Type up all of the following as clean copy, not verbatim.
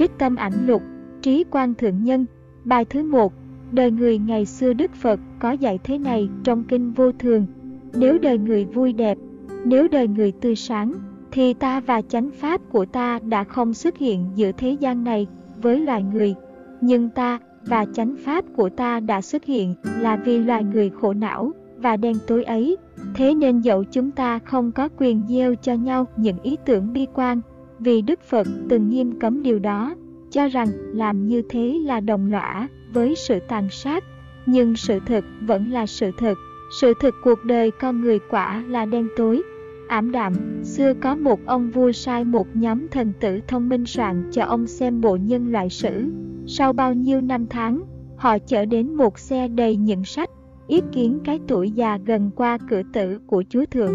Trích Tâm Ảnh Lục, Trí Quang Thượng Nhân, bài thứ 1. Đời người ngày xưa Đức Phật có dạy thế này trong Kinh Vô Thường: nếu đời người vui đẹp, nếu đời người tươi sáng, thì ta và chánh pháp của ta đã không xuất hiện giữa thế gian này với loài người. Nhưng ta và chánh pháp của ta đã xuất hiện là vì loài người khổ não và đen tối ấy. Thế nên dẫu chúng ta không có quyền gieo cho nhau những ý tưởng bi quan, vì Đức Phật từng nghiêm cấm điều đó, cho rằng làm như thế là đồng lõa với sự tàn sát. Nhưng sự thật vẫn là sự thật. Sự thật cuộc đời con người quả là đen tối, ảm đạm. Xưa có một ông vua sai một nhóm thần tử thông minh soạn cho ông xem bộ nhân loại sử. Sau bao nhiêu năm tháng, họ chở đến một xe đầy những sách, yết kiến cái tuổi già gần qua cửa tử của chúa thượng.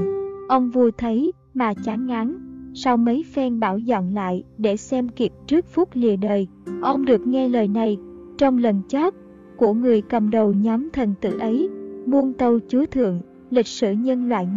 Ông vua thấy mà chán ngán, sau mấy phen bảo dọn lại để xem kịp trước phút lìa đời. Ông được nghe lời này, trong lần chót của người cầm đầu nhóm thần tử ấy, muôn tâu chúa thượng, lịch sử nhân loại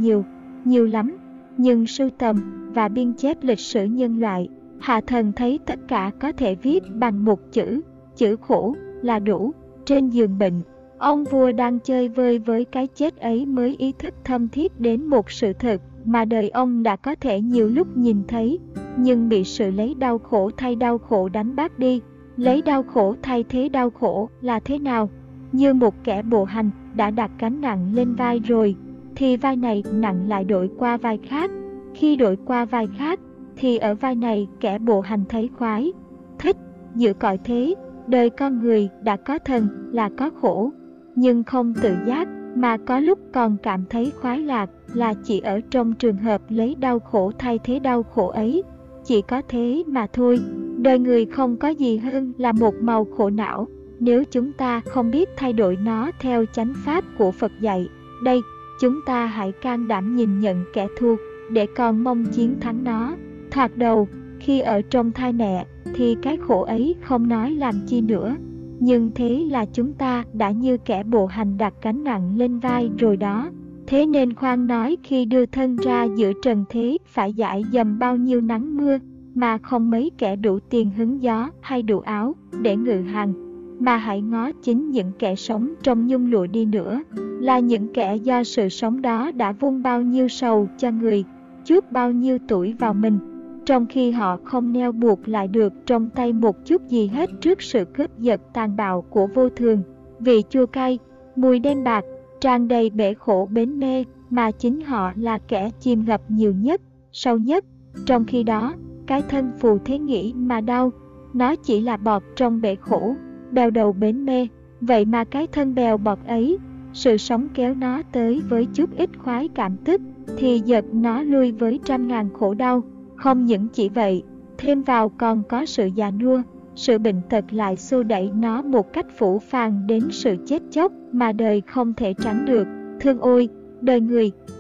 nhiều lắm, nhưng sưu tầm và biên chép lịch sử nhân loại, hạ thần thấy tất cả có thể viết bằng một chữ, chữ khổ là đủ. Trên giường bệnh, ông vua đang chơi vơi với cái chết ấy mới ý thức thâm thiết đến một sự thật mà đời ông đã có thể nhiều lúc nhìn thấy, nhưng bị sự lấy đau khổ thay đau khổ đánh bác đi. Lấy đau khổ thay thế đau khổ là thế nào? Như một kẻ bộ hành đã đặt gánh nặng lên vai rồi, thì vai này nặng lại đổi qua vai khác. Khi đổi qua vai khác, thì ở vai này kẻ bộ hành thấy khoái, thích. Giữa cõi thế, đời con người đã có thân là có khổ, nhưng không tự giác mà có lúc còn cảm thấy khoái lạc là chỉ ở trong trường hợp lấy đau khổ thay thế đau khổ ấy. Chỉ có thế mà thôi. Đời người không có gì hơn là một màu khổ não, nếu chúng ta không biết thay đổi nó theo chánh pháp của Phật dạy. Đây, chúng ta hãy can đảm nhìn nhận kẻ thua để còn mong chiến thắng nó. Thoạt đầu, khi ở trong thai mẹ, thì cái khổ ấy không nói làm chi nữa. Nhưng thế là chúng ta đã như kẻ bộ hành đặt gánh nặng lên vai rồi đó. Thế nên khoan nói khi đưa thân ra giữa trần thế phải dãi dầm bao nhiêu nắng mưa, mà không mấy kẻ đủ tiền hứng gió hay đủ áo để ngự hàng. Mà hãy ngó chính những kẻ sống trong nhung lụa đi nữa, là những kẻ do sự sống đó đã vun bao nhiêu sầu cho người, chuốc bao nhiêu tuổi vào mình, trong khi họ không neo buộc lại được trong tay một chút gì hết trước sự cướp giật tàn bạo của vô thường. Vị chua cay, mùi đen bạc, tràn đầy bể khổ bến mê, mà chính họ là kẻ chìm ngập nhiều nhất, sâu nhất. Trong khi đó, cái thân phù thế nghĩ mà đau, nó chỉ là bọt trong bể khổ, bèo đầu bến mê. Vậy mà cái thân bèo bọt ấy, sự sống kéo nó tới với chút ít khoái cảm tức, thì giật nó lui với trăm ngàn khổ đau. Không những chỉ vậy, thêm vào còn có sự già nua, sự bệnh tật lại xô đẩy nó một cách phủ phàng đến sự chết chóc mà đời không thể tránh được. Thương ôi,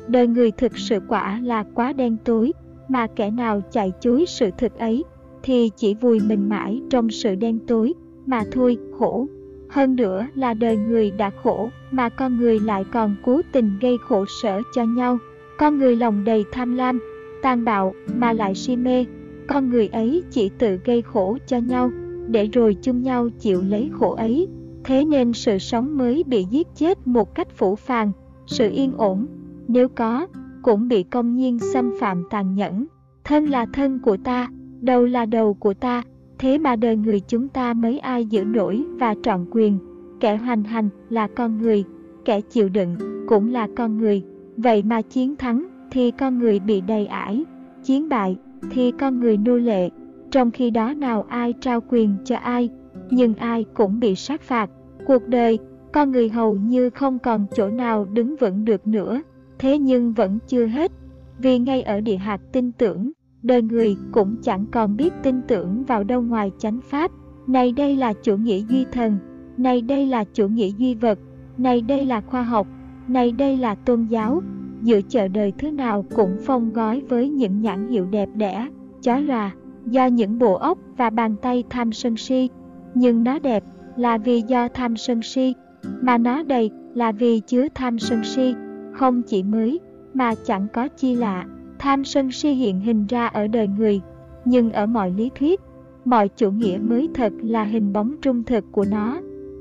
đời người thực sự quả là quá đen tối, mà kẻ nào chạy chối sự thực ấy, thì chỉ vùi mình mãi trong sự đen tối mà thôi. Khổ, hơn nữa là đời người đã khổ, mà con người lại còn cố tình gây khổ sở cho nhau. Con người lòng đầy tham lam, tàn bạo mà lại si mê, con người ấy chỉ tự gây khổ cho nhau, để rồi chung nhau chịu lấy khổ ấy. Thế nên sự sống mới bị giết chết một cách phủ phàng, sự yên ổn, nếu có, cũng bị công nhiên xâm phạm tàn nhẫn. Thân là thân của ta, đầu là đầu của ta, thế mà đời người chúng ta mấy ai giữ nổi và trọn quyền. Kẻ hoành hành là con người, kẻ chịu đựng cũng là con người. Vậy mà chiến thắng thì con người bị đầy ải, chiến bại thì con người nô lệ. Trong khi đó nào ai trao quyền cho ai, nhưng ai cũng bị sát phạt. Cuộc đời, con người hầu như không còn chỗ nào đứng vững được nữa. Thế nhưng vẫn chưa hết, vì ngay ở địa hạt tin tưởng, đời người cũng chẳng còn biết tin tưởng vào đâu ngoài chánh pháp. Này đây là chủ nghĩa duy thần, này đây là chủ nghĩa duy vật, này đây là khoa học, này đây là tôn giáo. Giữa chợ đời thứ nào cũng phong gói với những nhãn hiệu đẹp đẽ, chói lòa, do những bộ óc và bàn tay tham sân si. Nhưng nó đẹp là vì do tham sân si, mà nó đầy là vì chứa tham sân si. Không chỉ mới, mà chẳng có chi lạ, tham sân si hiện hình ra ở đời người. Nhưng ở mọi lý thuyết, mọi chủ nghĩa mới thật là hình bóng trung thực của nó.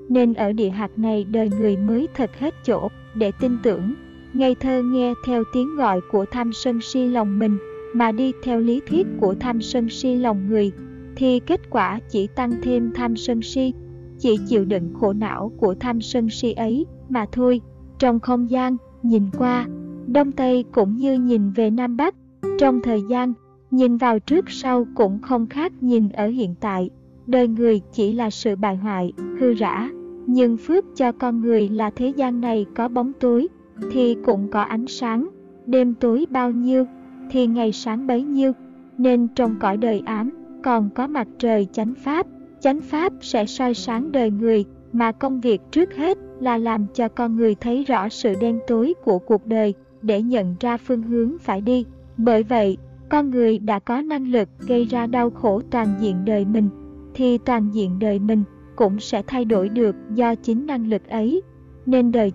Nên ở địa hạt này đời người mới thật hết chỗ để tin tưởng, ngây thơ nghe theo tiếng gọi của tham sân si lòng mình mà đi theo lý thuyết của tham sân si lòng người, thì kết quả chỉ tăng thêm tham sân si, chỉ chịu đựng khổ não của tham sân si ấy mà thôi. Trong không gian nhìn qua Đông Tây cũng như nhìn về Nam Bắc, trong thời gian nhìn vào trước sau cũng không khác nhìn ở hiện tại. Đời người chỉ là sự bại hoại, hư rã. Nhưng phước cho con người là thế gian này có bóng tối thì cũng có ánh sáng, đêm tối bao nhiêu thì ngày sáng bấy nhiêu. Nên trong cõi đời ám còn có mặt trời chánh pháp. Chánh pháp sẽ soi sáng đời người, mà công việc trước hết là làm cho con người thấy rõ sự đen tối của cuộc đời để nhận ra phương hướng phải đi. Bởi vậy, con người đã có năng lực gây ra đau khổ toàn diện đời mình thì toàn diện đời mình cũng sẽ thay đổi được do chính năng lực ấy. Nên đời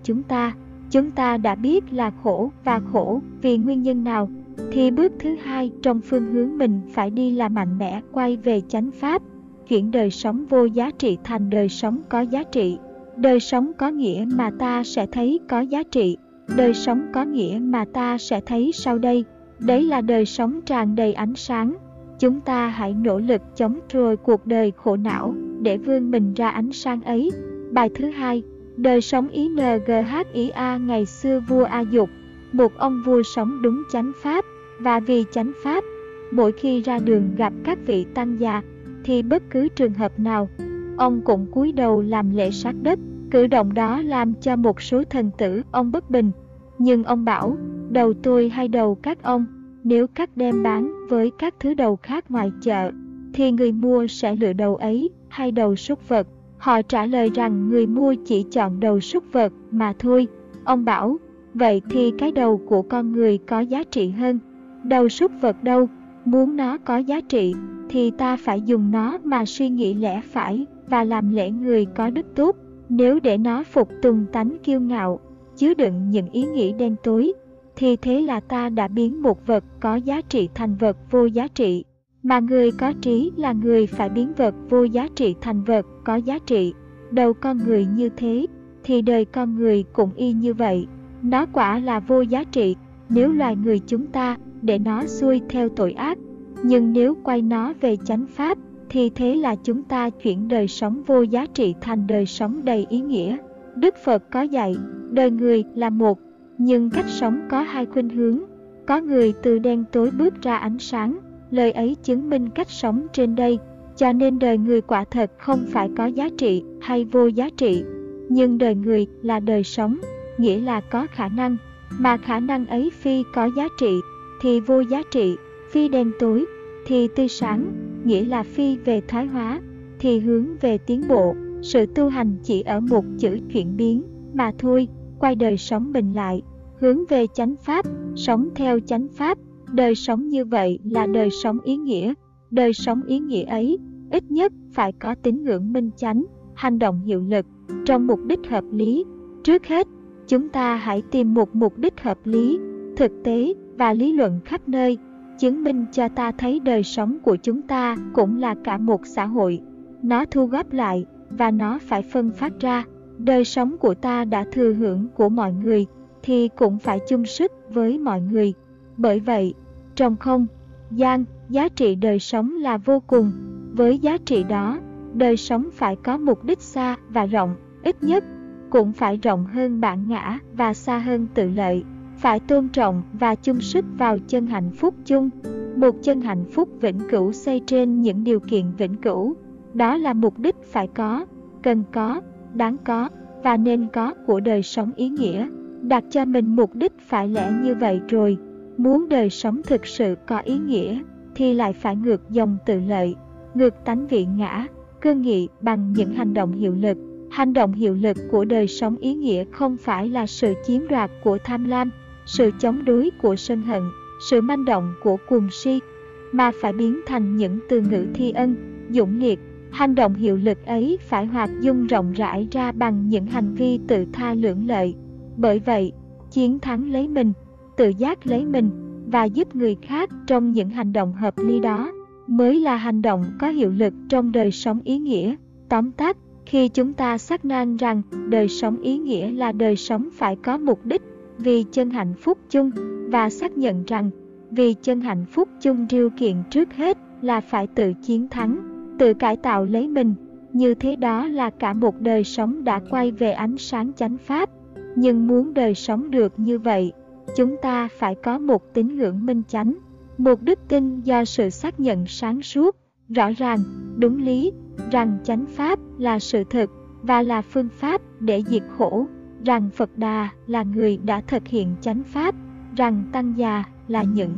chúng ta đã biết là khổ và khổ vì nguyên nhân nào, thì bước thứ hai trong phương hướng mình phải đi là mạnh mẽ quay về chánh pháp, chuyển đời sống vô giá trị thành đời sống có giá trị. Đời sống có nghĩa mà ta sẽ thấy có giá trị. Đời sống có nghĩa mà ta sẽ thấy sau đây, đấy là đời sống tràn đầy ánh sáng. Chúng ta hãy nỗ lực chống trôi cuộc đời khổ não để vươn mình ra ánh sáng ấy. Bài thứ hai, đời sống INGHIA. Ngày xưa vua A Dục, một ông vua sống đúng chánh pháp, và vì chánh pháp, mỗi khi ra đường gặp các vị tăng già thì bất cứ trường hợp nào, ông cũng cúi đầu làm lễ sát đất. Cử động đó làm cho một số thần tử ông bất bình. Nhưng ông bảo, đầu tôi hay đầu các ông? Nếu các đem bán với các thứ đầu khác ngoài chợ, thì người mua sẽ lựa đầu ấy hay đầu súc vật? Họ trả lời rằng người mua chỉ chọn đầu súc vật mà thôi. Ông bảo, vậy thì cái đầu của con người có giá trị hơn. Đầu súc vật đâu? Muốn nó có giá trị thì ta phải dùng nó mà suy nghĩ lẽ phải và làm lễ người có đức tốt. Nếu để nó phục tùng tánh kiêu ngạo, chứa đựng những ý nghĩ đen tối, thì thế là ta đã biến một vật có giá trị thành vật vô giá trị. Mà người có trí là người phải biến vật vô giá trị thành vật có giá trị. Đầu con người như thế thì đời con người cũng y như vậy. Nó quả là vô giá trị nếu loài người chúng ta để nó xuôi theo tội ác. Nhưng nếu quay nó về chánh pháp thì thế là chúng ta chuyển đời sống vô giá trị thành đời sống đầy ý nghĩa. Đức Phật có dạy, đời người là một, nhưng cách sống có hai khuynh hướng. Có người từ đen tối bước ra ánh sáng, lời ấy chứng minh cách sống trên đây. Cho nên đời người quả thật không phải có giá trị hay vô giá trị, nhưng đời người là đời sống, nghĩa là có khả năng. Mà khả năng ấy phi có giá trị thì vô giá trị, phi đen tối thì tươi sáng, nghĩa là phi về thoái hóa thì hướng về tiến bộ. Sự tu hành chỉ ở một chữ chuyển biến mà thôi. Quay đời sống mình lại, hướng về chánh pháp, sống theo chánh pháp. Đời sống như vậy là đời sống ý nghĩa. Đời sống ý nghĩa ấy ít nhất phải có tín ngưỡng minh chánh, hành động hiệu lực trong mục đích hợp lý. Trước hết, chúng ta hãy tìm một mục đích hợp lý, thực tế và lý luận khắp nơi, chứng minh cho ta thấy đời sống của chúng ta cũng là cả một xã hội. Nó thu góp lại và nó phải phân phát ra. Đời sống của ta đã thừa hưởng của mọi người thì cũng phải chung sức với mọi người. Bởi vậy, trong không gian, giá trị đời sống là vô cùng. Với giá trị đó, đời sống phải có mục đích xa và rộng, ít nhất cũng phải rộng hơn bản ngã và xa hơn tự lợi. Phải tôn trọng và chung sức vào chân hạnh phúc chung. Một chân hạnh phúc vĩnh cửu xây trên những điều kiện vĩnh cửu. Đó là mục đích phải có, cần có, đáng có và nên có của đời sống ý nghĩa. Đặt cho mình mục đích phải lẽ như vậy rồi, muốn đời sống thực sự có ý nghĩa thì lại phải ngược dòng tự lợi, ngược tánh vị ngã, cương nghị bằng những hành động hiệu lực. Hành động hiệu lực của đời sống ý nghĩa không phải là sự chiếm đoạt của tham lam, sự chống đối của sân hận, sự manh động của cuồng si, mà phải biến thành những từ ngữ thi ân, dũng liệt. Hành động hiệu lực ấy phải hoạt dung rộng rãi ra bằng những hành vi tự tha lưỡng lợi. Bởi vậy, chiến thắng lấy mình, tự giác lấy mình và giúp người khác trong những hành động hợp lý đó mới là hành động có hiệu lực trong đời sống ý nghĩa. Tóm tắt, khi chúng ta xác nan rằng đời sống ý nghĩa là đời sống phải có mục đích vì chân hạnh phúc chung, và xác nhận rằng vì chân hạnh phúc chung điều kiện trước hết là phải tự chiến thắng, tự cải tạo lấy mình, như thế đó là cả một đời sống đã quay về ánh sáng chánh pháp. Nhưng muốn đời sống được như vậy, chúng ta phải có một tín ngưỡng minh chánh, một đức tin do sự xác nhận sáng suốt, rõ ràng, đúng lý, rằng chánh pháp là sự thật và là phương pháp để diệt khổ, rằng Phật Đà là người đã thực hiện chánh pháp, rằng Tăng già là những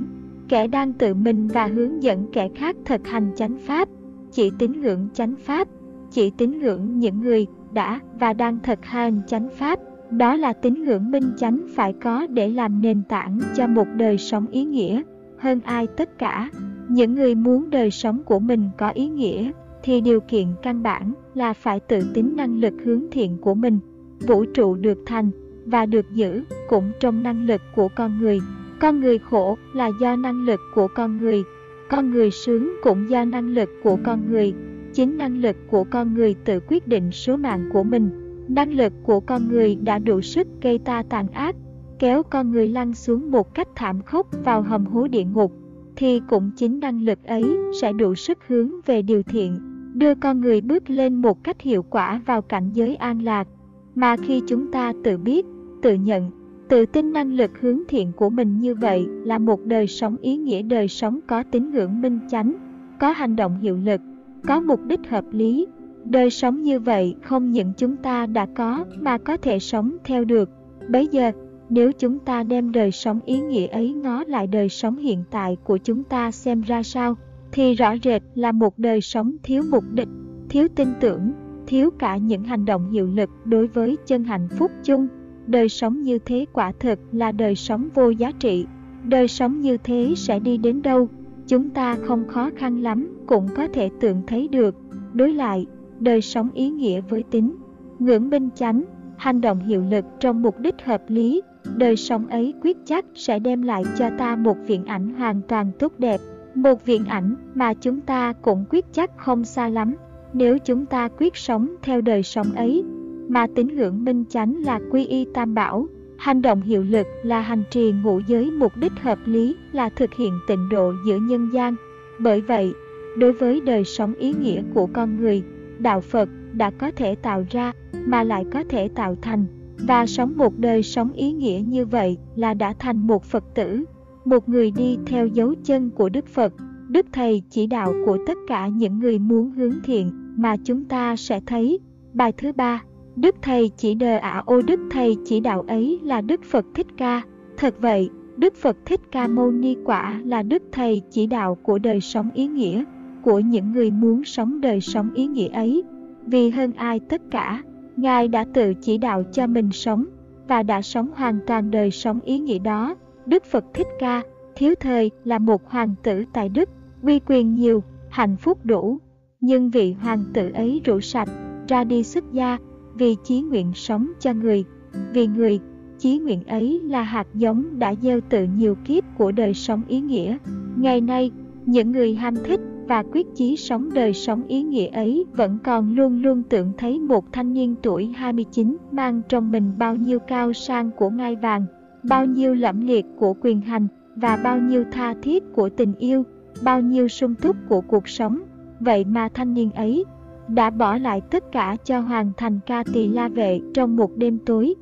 kẻ đang tự mình và hướng dẫn kẻ khác thực hành chánh pháp. Chỉ tín ngưỡng chánh pháp, chỉ tín ngưỡng những người đã và đang thực hành chánh pháp, đó là tín ngưỡng minh chánh phải có để làm nền tảng cho một đời sống ý nghĩa. Hơn ai tất cả, những người muốn đời sống của mình có ý nghĩa thì điều kiện căn bản là phải tự tính năng lực hướng thiện của mình. Vũ trụ được thành và được giữ cũng trong năng lực của con người. Con người khổ là do năng lực của con người. Con người sướng cũng do năng lực của con người. Chính năng lực của con người tự quyết định số mạng của mình. Năng lực của con người đã đủ sức gây ta tàn ác, kéo con người lăn xuống một cách thảm khốc vào hầm hố địa ngục, thì cũng chính năng lực ấy sẽ đủ sức hướng về điều thiện, đưa con người bước lên một cách hiệu quả vào cảnh giới an lạc. Mà khi chúng ta tự biết, tự nhận, tự tin năng lực hướng thiện của mình như vậy là một đời sống ý nghĩa, đời sống có tín ngưỡng minh chánh, có hành động hiệu lực, có mục đích hợp lý. Đời sống như vậy không những chúng ta đã có mà có thể sống theo được. Bây giờ, nếu chúng ta đem đời sống ý nghĩa ấy ngó lại đời sống hiện tại của chúng ta xem ra sao, thì rõ rệt là một đời sống thiếu mục đích, thiếu tin tưởng, thiếu cả những hành động hiệu lực đối với chân hạnh phúc chung. Đời sống như thế quả thực là đời sống vô giá trị. Đời sống như thế sẽ đi đến đâu, chúng ta không khó khăn lắm cũng có thể tưởng thấy được. Đối lại, đời sống ý nghĩa với tín ngưỡng minh chánh, hành động hiệu lực trong mục đích hợp lý, đời sống ấy quyết chắc sẽ đem lại cho ta một viễn ảnh hoàn toàn tốt đẹp, một viễn ảnh mà chúng ta cũng quyết chắc không xa lắm, nếu chúng ta quyết sống theo đời sống ấy. Mà tín ngưỡng minh chánh là quy y Tam Bảo, hành động hiệu lực là hành trì ngũ giới, mục đích hợp lý là thực hiện tịnh độ giữa nhân gian. Bởi vậy, đối với đời sống ý nghĩa của con người, đạo Phật đã có thể tạo ra mà lại có thể tạo thành, và sống một đời sống ý nghĩa như vậy là đã thành một Phật tử, một người đi theo dấu chân của Đức Phật, Đức Thầy chỉ đạo của tất cả những người muốn hướng thiện. Mà chúng ta sẽ thấy bài thứ 3, Đức Thầy chỉ đờ ả ô, Đức Thầy chỉ đạo ấy là Đức Phật Thích Ca. Thật vậy, Đức Phật Thích Ca Mâu Ni quả là Đức Thầy chỉ đạo của đời sống ý nghĩa, của những người muốn sống đời sống ý nghĩa ấy. Vì hơn ai tất cả, Ngài đã tự chỉ đạo cho mình sống, và đã sống hoàn toàn đời sống ý nghĩa đó. Đức Phật Thích Ca, thiếu thời là một hoàng tử tại Đức, uy quyền nhiều, hạnh phúc đủ. Nhưng vị hoàng tử ấy rủ sạch, ra đi xuất gia, vì chí nguyện sống cho người. Vì người, chí nguyện ấy là hạt giống đã gieo từ nhiều kiếp của đời sống ý nghĩa. Ngày nay, những người ham thích và quyết chí sống đời sống ý nghĩa ấy vẫn còn luôn luôn tưởng thấy một thanh niên tuổi 29 mang trong mình bao nhiêu cao sang của ngai vàng, bao nhiêu lẫm liệt của quyền hành, và bao nhiêu tha thiết của tình yêu, bao nhiêu sung túc của cuộc sống. Vậy mà thanh niên ấy đã bỏ lại tất cả cho hoàn thành ca tỳ la vệ trong một đêm tối.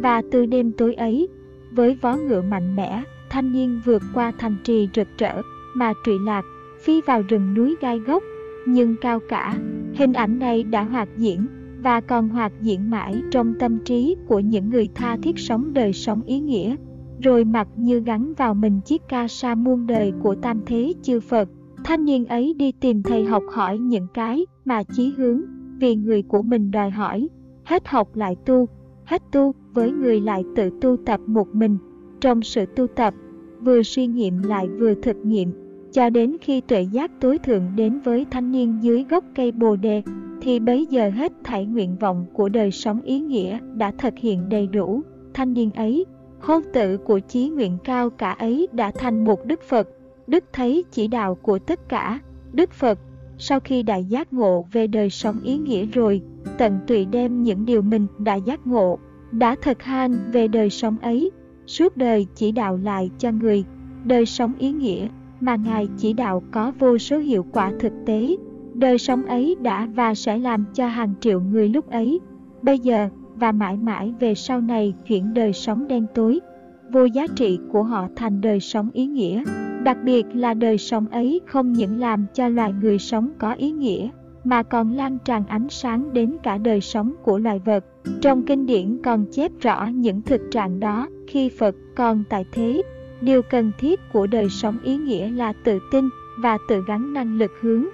Và từ đêm tối ấy, với vó ngựa mạnh mẽ, thanh niên vượt qua thành trì rực rỡ mà trụy lạc, phi vào rừng núi gai góc nhưng cao cả. Hình ảnh này đã hoạt diễn và còn hoạt diễn mãi trong tâm trí của những người tha thiết sống đời sống ý nghĩa, rồi mặc như gắn vào mình chiếc ca sa muôn đời của tam thế chư Phật. Thanh niên ấy đi tìm thầy học hỏi những cái mà chí hướng vì người của mình đòi hỏi, hết học lại tu, hết tu với người lại tự tu tập một mình. Trong sự tu tập, vừa suy nghiệm lại vừa thực nghiệm, cho đến khi tuệ giác tối thượng đến với thanh niên dưới gốc cây Bồ Đề, thì bấy giờ hết thảy nguyện vọng của đời sống ý nghĩa đã thực hiện đầy đủ. Thanh niên ấy, hôn tự của chí nguyện cao cả ấy đã thành một Đức Phật, Đức Thầy chỉ đạo của tất cả, Đức Phật sau khi đã giác ngộ về đời sống ý nghĩa rồi, tận tụy đem những điều mình đã giác ngộ, đã thực hành về đời sống ấy, suốt đời chỉ đạo lại cho người. Đời sống ý nghĩa mà Ngài chỉ đạo có vô số hiệu quả thực tế. Đời sống ấy đã và sẽ làm cho hàng triệu người lúc ấy, bây giờ và mãi mãi về sau này chuyển đời sống đen tối, vô giá trị của họ thành đời sống ý nghĩa. Đặc biệt là đời sống ấy không những làm cho loài người sống có ý nghĩa, mà còn lan tràn ánh sáng đến cả đời sống của loài vật. Trong kinh điển còn chép rõ những thực trạng đó khi Phật còn tại thế. Điều cần thiết của đời sống ý nghĩa là tự tin và tự gắn năng lực hướng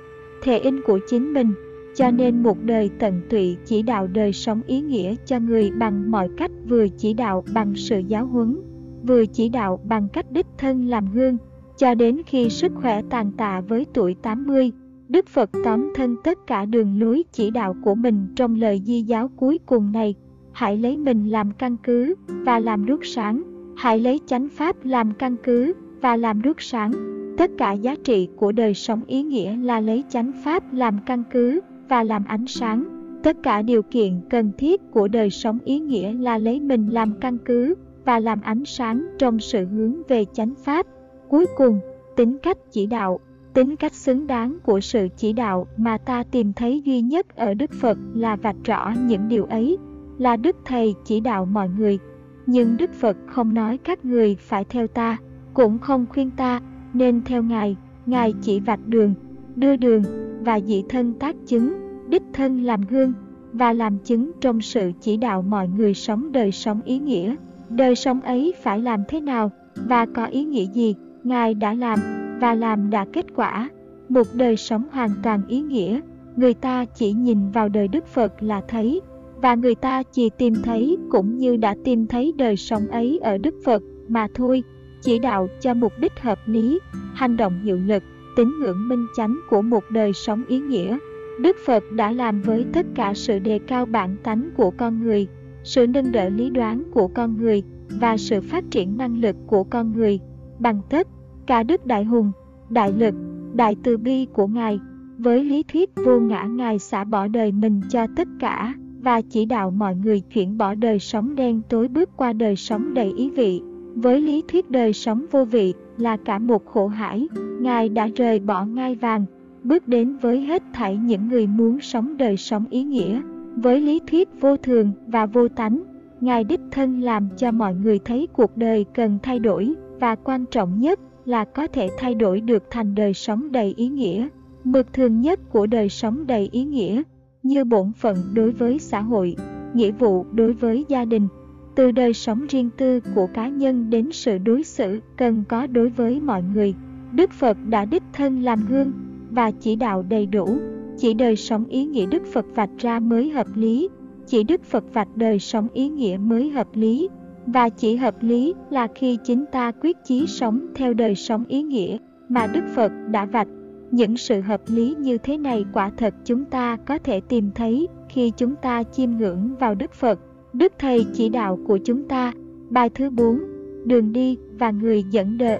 thể in của chính mình. Cho nên một đời tận tụy chỉ đạo đời sống ý nghĩa cho người bằng mọi cách, vừa chỉ đạo bằng sự giáo huấn, vừa chỉ đạo bằng cách đích thân làm gương. Cho đến khi sức khỏe tàn tạ với tuổi 80, Đức Phật tóm thân tất cả đường lối chỉ đạo của mình trong lời di giáo cuối cùng này. Hãy lấy mình làm căn cứ và làm đuốc sáng. Hãy lấy chánh pháp làm căn cứ và làm đuốc sáng. Tất cả giá trị của đời sống ý nghĩa là lấy chánh pháp làm căn cứ và làm ánh sáng. Tất cả điều kiện cần thiết của đời sống ý nghĩa là lấy mình làm căn cứ và làm ánh sáng trong sự hướng về chánh pháp. Cuối cùng, tính cách chỉ đạo, tính cách xứng đáng của sự chỉ đạo mà ta tìm thấy duy nhất ở Đức Phật là vạch rõ những điều ấy, là Đức Thầy chỉ đạo mọi người. Nhưng Đức Phật không nói các người phải theo ta, cũng không khuyên ta nên theo Ngài. Ngài chỉ vạch đường, đưa đường và dị thân tác chứng, đích thân làm gương và làm chứng trong sự chỉ đạo mọi người sống đời sống ý nghĩa. Đời sống ấy phải làm thế nào và có ý nghĩa gì, Ngài đã làm và làm đã kết quả. Một đời sống hoàn toàn ý nghĩa, người ta chỉ nhìn vào đời Đức Phật là thấy, và người ta chỉ tìm thấy cũng như đã tìm thấy đời sống ấy ở Đức Phật mà thôi. Chỉ đạo cho mục đích hợp lý, hành động hiệu lực, tín ngưỡng minh chánh của một đời sống ý nghĩa, Đức Phật đã làm với tất cả sự đề cao bản tánh của con người, sự nâng đỡ lý đoán của con người và sự phát triển năng lực của con người. Bằng tất cả đức đại hùng, đại lực, đại từ bi của Ngài, với lý thuyết vô ngã, Ngài xả bỏ đời mình cho tất cả và chỉ đạo mọi người chuyển bỏ đời sống đen tối bước qua đời sống đầy ý vị. Với lý thuyết đời sống vô vị là cả một khổ hải, Ngài đã rời bỏ ngai vàng, bước đến với hết thảy những người muốn sống đời sống ý nghĩa. Với lý thuyết vô thường và vô tánh, Ngài đích thân làm cho mọi người thấy cuộc đời cần thay đổi, và quan trọng nhất là có thể thay đổi được thành đời sống đầy ý nghĩa. Mực thường nhất của đời sống đầy ý nghĩa, như bổn phận đối với xã hội, nghĩa vụ đối với gia đình, từ đời sống riêng tư của cá nhân đến sự đối xử cần có đối với mọi người, Đức Phật đã đích thân làm gương và chỉ đạo đầy đủ. Chỉ đời sống ý nghĩa Đức Phật vạch ra mới hợp lý, chỉ Đức Phật vạch đời sống ý nghĩa mới hợp lý, và chỉ hợp lý là khi chính ta quyết chí sống theo đời sống ý nghĩa mà Đức Phật đã vạch. Những sự hợp lý như thế này quả thật chúng ta có thể tìm thấy khi chúng ta chiêm ngưỡng vào Đức Phật, Đức Thầy chỉ đạo của chúng ta. Bài thứ 4, đường đi và người dẫn đường.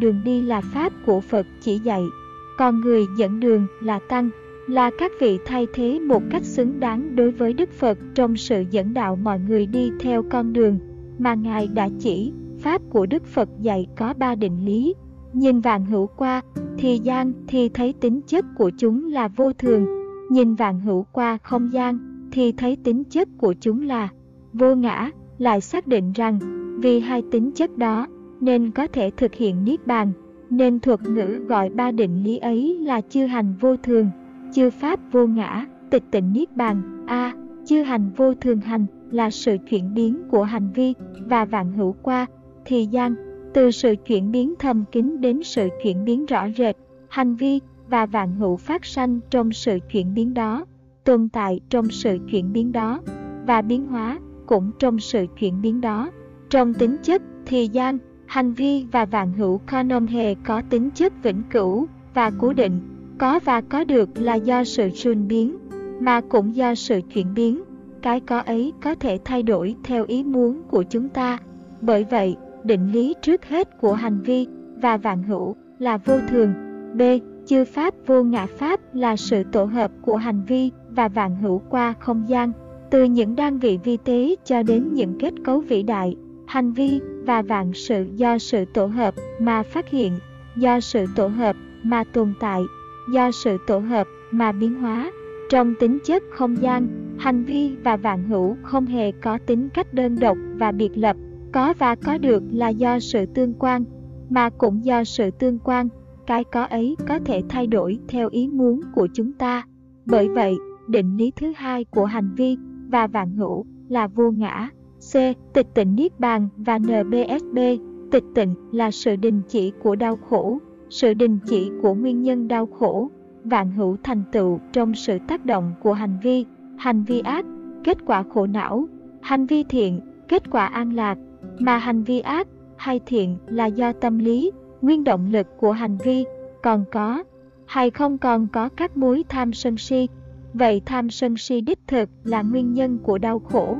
Đường đi là pháp của Phật chỉ dạy, còn người dẫn đường là Tăng, là các vị thay thế một cách xứng đáng đối với Đức Phật trong sự dẫn đạo mọi người đi theo con đường mà Ngài đã chỉ. Pháp của Đức Phật dạy có 3 định lý. Nhìn vạn hữu qua thì gian thì thấy tính chất của chúng là vô thường, nhìn vạn hữu qua không gian thì thấy tính chất của chúng là vô ngã. Lại xác định rằng vì hai tính chất đó nên có thể thực hiện Niết Bàn, nên thuật ngữ gọi 3 định lý ấy là chư hành vô thường, chư pháp vô ngã, tịch tịnh Niết Bàn. Chư hành vô thường, hành là sự chuyển biến của hành vi, và vạn hữu qua thì gian từ sự chuyển biến thầm kín đến sự chuyển biến rõ rệt. Hành vi và vạn hữu phát sanh trong sự chuyển biến đó, tồn tại trong sự chuyển biến đó, và biến hóa cũng trong sự chuyển biến đó. Trong tính chất thì gian, hành vi và vạn hữu không hề có tính chất vĩnh cửu và cố định. Có và có được là do sự chuyển biến, mà cũng do sự chuyển biến. Cái có ấy có thể thay đổi theo ý muốn của chúng ta. Bởi vậy, định lý trước hết của hành vi và vạn hữu là vô thường. B. Chư Pháp vô ngã Pháp là sự tổ hợp của hành vi và vạn hữu qua không gian, từ những đơn vị vi tế cho đến những kết cấu vĩ đại. Hành vi và vạn sự do sự tổ hợp mà phát hiện, do sự tổ hợp mà tồn tại, do sự tổ hợp mà biến hóa. Trong tính chất không gian, hành vi và vạn hữu không hề có tính cách đơn độc và biệt lập. Có và có được là do sự tương quan, mà cũng do sự tương quan, cái có ấy có thể thay đổi theo ý muốn của chúng ta. Bởi vậy, định lý thứ hai của hành vi và vạn hữu là vô ngã. C. Tịch tịnh Niết Bàn và NBSB. Tịch tịnh là sự đình chỉ của đau khổ, sự đình chỉ của nguyên nhân đau khổ. Vạn hữu thành tựu trong sự tác động của hành vi ác, kết quả khổ não, hành vi thiện, kết quả an lạc. Mà hành vi ác hay thiện là do tâm lý, nguyên động lực của hành vi, còn có hay không còn có các mối tham sân si. Vậy tham sân si đích thực là nguyên nhân của đau khổ,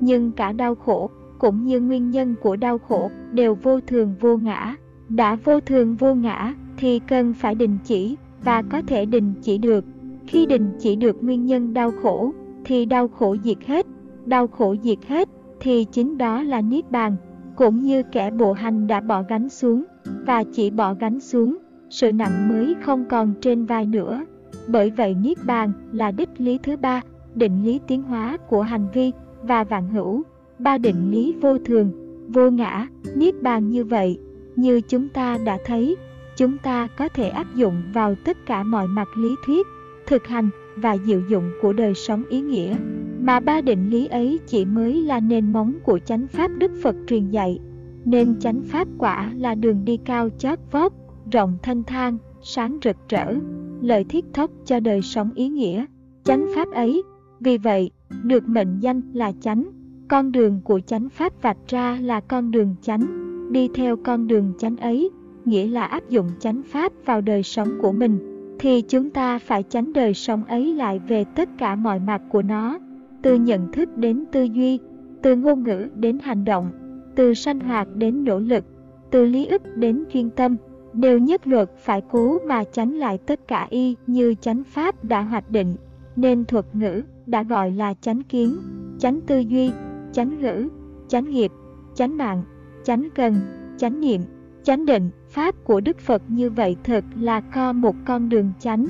nhưng cả đau khổ cũng như nguyên nhân của đau khổ đều vô thường vô ngã. Đã vô thường vô ngã thì cần phải đình chỉ và có thể đình chỉ được. Khi đình chỉ được nguyên nhân đau khổ thì đau khổ diệt hết. Đau khổ diệt hết thì chính đó là Niết Bàn. Cũng như kẻ bộ hành đã bỏ gánh xuống, và chỉ bỏ gánh xuống, sự nặng mới không còn trên vai nữa. Bởi vậy Niết Bàn là đích lý thứ ba, định lý tiến hóa của hành vi và vạn hữu. Ba định lý vô thường, vô ngã, Niết Bàn như vậy, như chúng ta đã thấy, chúng ta có thể áp dụng vào tất cả mọi mặt lý thuyết, thực hành và diệu dụng của đời sống ý nghĩa. Mà ba định lý ấy chỉ mới là nền móng của chánh pháp Đức Phật truyền dạy. Nên chánh pháp quả là đường đi cao chót vót, rộng thanh thang, sáng rực rỡ, lợi thiết thốc cho đời sống ý nghĩa. Chánh pháp ấy, vì vậy, được mệnh danh là chánh. Con đường của chánh pháp vạch ra là con đường chánh. Đi theo con đường chánh ấy, nghĩa là áp dụng chánh pháp vào đời sống của mình, thì chúng ta phải chánh đời sống ấy lại về tất cả mọi mặt của nó. Từ nhận thức đến tư duy, từ ngôn ngữ đến hành động, từ sanh hoạt đến nỗ lực, từ lý ức đến chuyên tâm, đều nhất luật phải cố mà tránh lại tất cả y như chánh pháp đã hoạch định. Nên thuật ngữ đã gọi là chánh kiến, chánh tư duy, chánh ngữ, chánh nghiệp, chánh mạng, chánh cần, chánh niệm, chánh định. Pháp của Đức Phật như vậy thật là một con đường chánh,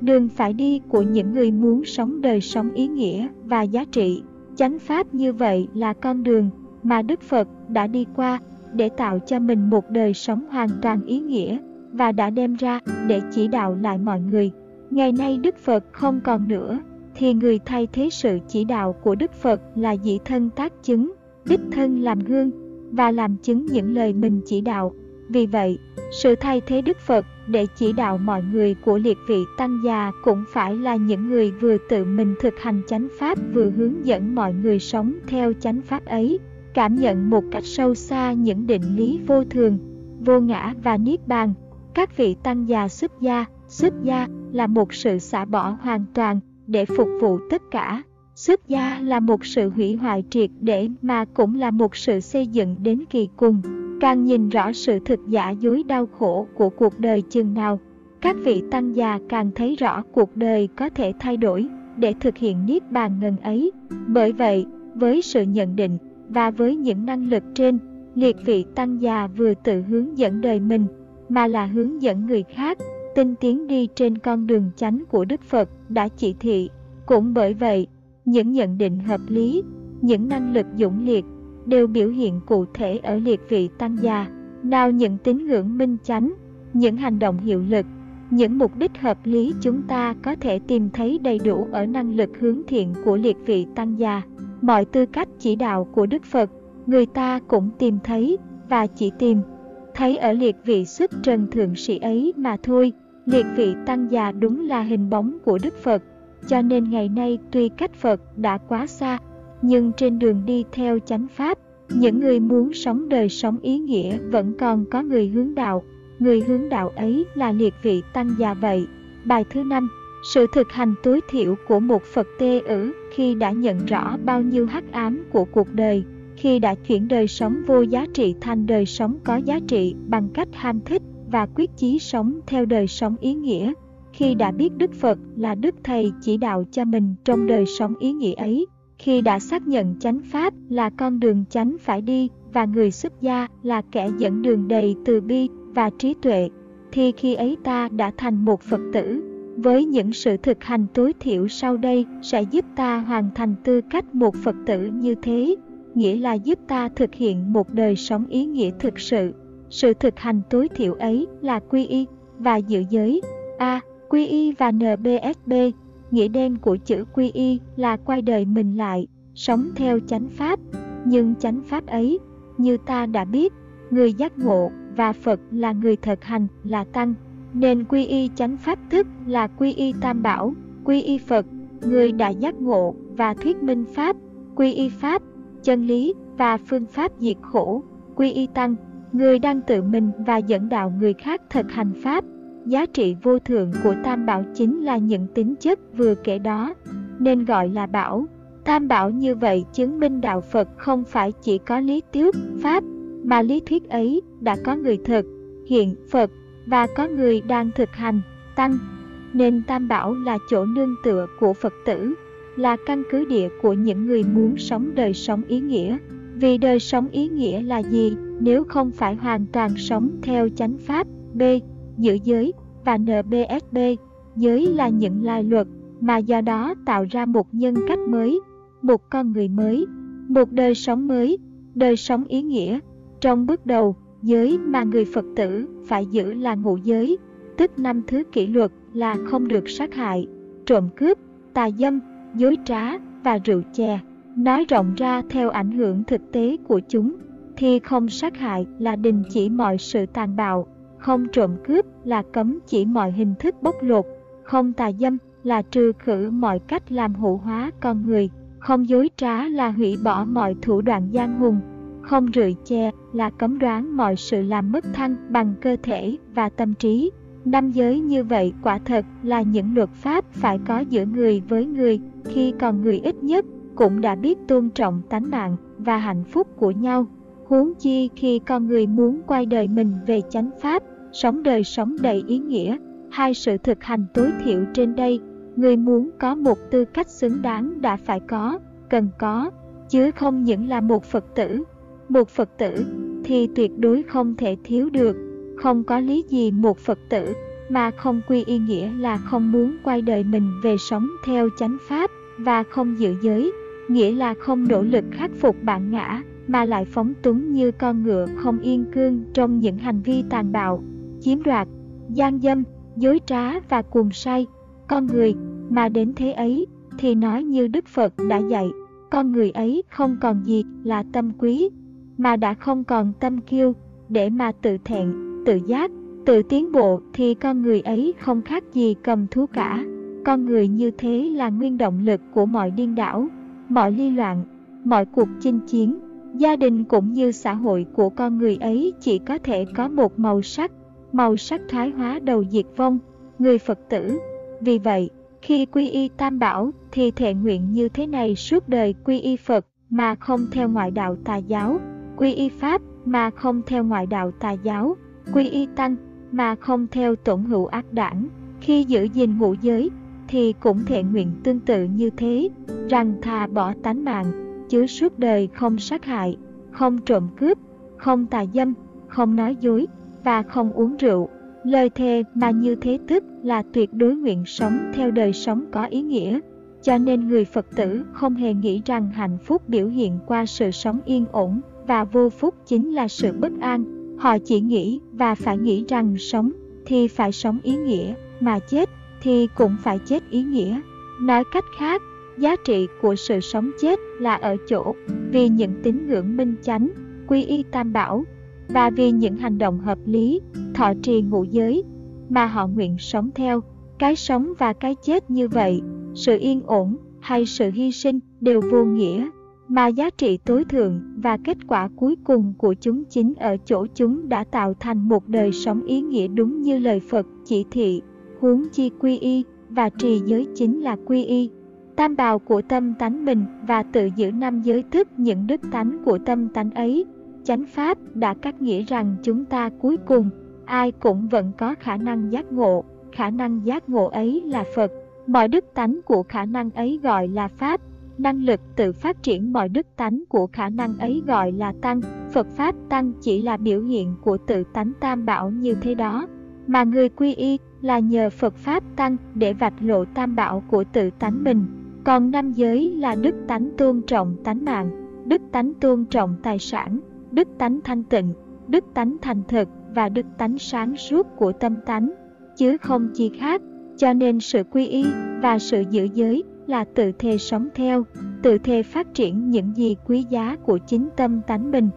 đường phải đi của những người muốn sống đời sống ý nghĩa và giá trị. Chánh pháp như vậy là con đường mà Đức Phật đã đi qua để tạo cho mình một đời sống hoàn toàn ý nghĩa, và đã đem ra để chỉ đạo lại mọi người. Ngày nay Đức Phật không còn nữa, thì người thay thế sự chỉ đạo của Đức Phật là dĩ thân tác chứng, đích thân làm gương và làm chứng những lời mình chỉ đạo. Vì vậy, sự thay thế Đức Phật để chỉ đạo mọi người của liệt vị Tăng già cũng phải là những người vừa tự mình thực hành chánh pháp, vừa hướng dẫn mọi người sống theo chánh pháp ấy, cảm nhận một cách sâu xa những định lý vô thường, vô ngã và Niết Bàn. Các vị Tăng già xuất gia là một sự xả bỏ hoàn toàn để phục vụ tất cả. Xuất gia là một sự hủy hoại triệt để mà cũng là một sự xây dựng đến kỳ cùng. Càng nhìn rõ sự thực giả dối đau khổ của cuộc đời chừng nào, các vị Tăng già càng thấy rõ cuộc đời có thể thay đổi để thực hiện Niết Bàn ngần ấy. Bởi vậy, với sự nhận định và với những năng lực trên, liệt vị Tăng già vừa tự hướng dẫn đời mình, mà là hướng dẫn người khác tinh tiến đi trên con đường chánh của Đức Phật đã chỉ thị. Cũng bởi vậy, những nhận định hợp lý, những năng lực dũng liệt đều biểu hiện cụ thể ở liệt vị Tăng già. Nào những tín ngưỡng minh chánh, những hành động hiệu lực, những mục đích hợp lý chúng ta có thể tìm thấy đầy đủ ở năng lực hướng thiện của liệt vị Tăng già. Mọi tư cách chỉ đạo của Đức Phật, người ta cũng tìm thấy và chỉ tìm thấy ở liệt vị xuất trần thượng sĩ ấy mà thôi. Liệt vị Tăng già đúng là hình bóng của Đức Phật, cho nên ngày nay tuy cách Phật đã quá xa, nhưng trên đường đi theo chánh pháp, những người muốn sống đời sống ý nghĩa vẫn còn có người hướng đạo. Người hướng đạo ấy là liệt vị Tăng già vậy. Bài thứ 5. Sự thực hành tối thiểu của một Phật tê ử khi đã nhận rõ bao nhiêu hắc ám của cuộc đời, khi đã chuyển đời sống vô giá trị thành đời sống có giá trị bằng cách ham thích, và quyết chí sống theo đời sống ý nghĩa. Khi đã biết Đức Phật là Đức Thầy chỉ đạo cho mình trong đời sống ý nghĩa ấy, khi đã xác nhận chánh Pháp là con đường chánh phải đi và người xuất gia là kẻ dẫn đường đầy từ bi và trí tuệ, thì khi ấy ta đã thành một Phật tử. Với những sự thực hành tối thiểu sau đây sẽ giúp ta hoàn thành tư cách một Phật tử như thế, nghĩa là giúp ta thực hiện một đời sống ý nghĩa thực sự. Sự thực hành tối thiểu ấy là quy y và giữ giới. A. Quy y và NBSB. Nghĩa đen của chữ quy y là quay đời mình lại, sống theo chánh Pháp. Nhưng chánh Pháp ấy, như ta đã biết, người giác ngộ và Phật là người thực hành là Tăng. Nên quy y chánh Pháp tức là quy y Tam Bảo, quy y Phật, người đã giác ngộ và thuyết minh Pháp, quy y Pháp, chân lý và phương pháp diệt khổ, quy y Tăng, người đang tự mình và dẫn đạo người khác thực hành Pháp. Giá trị vô thượng của Tam Bảo chính là những tính chất vừa kể đó, nên gọi là Bảo. Tam Bảo như vậy chứng minh đạo Phật không phải chỉ có lý thuyết Pháp, mà lý thuyết ấy đã có người thực hiện Phật và có người đang thực hành Tăng. Nên Tam Bảo là chỗ nương tựa của Phật tử, là căn cứ địa của những người muốn sống đời sống ý nghĩa. Vì đời sống ý nghĩa là gì nếu không phải hoàn toàn sống theo chánh Pháp? B. Giữ giới và NBSB. Giới là những lai luật mà do đó tạo ra một nhân cách mới, một con người mới, một đời sống mới, đời sống ý nghĩa. Trong bước đầu, giới mà người Phật tử phải giữ là ngũ giới, tức 5 thứ kỷ luật là không được sát hại, trộm cướp, tà dâm, dối trá và rượu chè. Nói rộng ra theo ảnh hưởng thực tế của chúng, thì không sát hại là đình chỉ mọi sự tàn bạo, không trộm cướp là cấm chỉ mọi hình thức bóc lột, không tà dâm là trừ khử mọi cách làm hủ hóa con người, không dối trá là hủy bỏ mọi thủ đoạn gian hùng, không rượu chè là cấm đoán mọi sự làm mất thăng bằng cơ thể và tâm trí. 5 giới như vậy quả thật là những luật pháp phải có giữa người với người khi còn người ít nhất cũng đã biết tôn trọng tánh mạng và hạnh phúc của nhau. Huống chi khi con người muốn quay đời mình về chánh Pháp, sống đời sống đầy ý nghĩa, hai sự thực hành tối thiểu trên đây, người muốn có một tư cách xứng đáng đã phải có, cần có, chứ không những là một Phật tử. Một Phật tử thì tuyệt đối không thể thiếu được, không có lý gì một Phật tử mà không quy y nghĩa là không muốn quay đời mình về sống theo chánh Pháp và không giữ giới, nghĩa là không nỗ lực khắc phục bản ngã, mà lại phóng túng như con ngựa không yên cương trong những hành vi tàn bạo, chiếm đoạt, gian dâm, dối trá và cuồng say. Con người mà đến thế ấy thì nói như Đức Phật đã dạy, con người ấy không còn gì là tâm quý, mà đã không còn tâm kiêu, để mà tự thẹn, tự giác, tự tiến bộ thì con người ấy không khác gì cầm thú cả. Con người như thế là nguyên động lực của mọi điên đảo, mọi ly loạn, mọi cuộc chinh chiến. Gia đình cũng như xã hội của con người ấy chỉ có thể có một màu sắc thoái hóa đầu diệt vong, người Phật tử. Vì vậy, khi quy y Tam Bảo thì thệ nguyện như thế này suốt đời: quy y Phật mà không theo ngoại đạo tà giáo, quy y Pháp mà không theo ngoại đạo tà giáo, quy y Tăng mà không theo tổn hữu ác đảng. Khi giữ gìn ngũ giới thì cũng thệ nguyện tương tự như thế, rằng thà bỏ tánh mạng, chứ suốt đời không sát hại, không trộm cướp, không tà dâm, không nói dối và không uống rượu. Lời thề mà như thế tức là tuyệt đối nguyện sống theo đời sống có ý nghĩa. Cho nên người Phật tử không hề nghĩ rằng hạnh phúc biểu hiện qua sự sống yên ổn và vô phúc chính là sự bất an. Họ chỉ nghĩ và phải nghĩ rằng sống thì phải sống ý nghĩa, mà chết thì cũng phải chết ý nghĩa. Nói cách khác, giá trị của sự sống chết là ở chỗ vì những tín ngưỡng minh chánh, quy y Tam Bảo và vì những hành động hợp lý, thọ trì ngũ giới mà họ nguyện sống theo. Cái sống và cái chết như vậy, sự yên ổn hay sự hy sinh đều vô nghĩa, mà giá trị tối thượng và kết quả cuối cùng của chúng chính ở chỗ chúng đã tạo thành một đời sống ý nghĩa đúng như lời Phật chỉ thị. Huống chi quy y và trì giới chính là quy y Tam Bảo của tâm tánh mình và tự giữ 5 giới tức những đức tánh của tâm tánh ấy. Chánh Pháp đã cắt nghĩa rằng chúng ta cuối cùng ai cũng vẫn có khả năng giác ngộ, khả năng giác ngộ ấy là Phật. Mọi đức tánh của khả năng ấy gọi là Pháp, năng lực tự phát triển mọi đức tánh của khả năng ấy gọi là Tăng. Phật Pháp Tăng chỉ là biểu hiện của tự tánh Tam Bảo như thế đó, mà người quy y là nhờ Phật Pháp Tăng để vạch lộ Tam Bảo của tự tánh mình. Còn năm giới là đức tánh tôn trọng tánh mạng, đức tánh tôn trọng tài sản, đức tánh thanh tịnh, đức tánh thành thực và đức tánh sáng suốt của tâm tánh, chứ không chi khác. Cho nên sự quy y và sự giữ giới là tự thề sống theo, tự thề phát triển những gì quý giá của chính tâm tánh mình.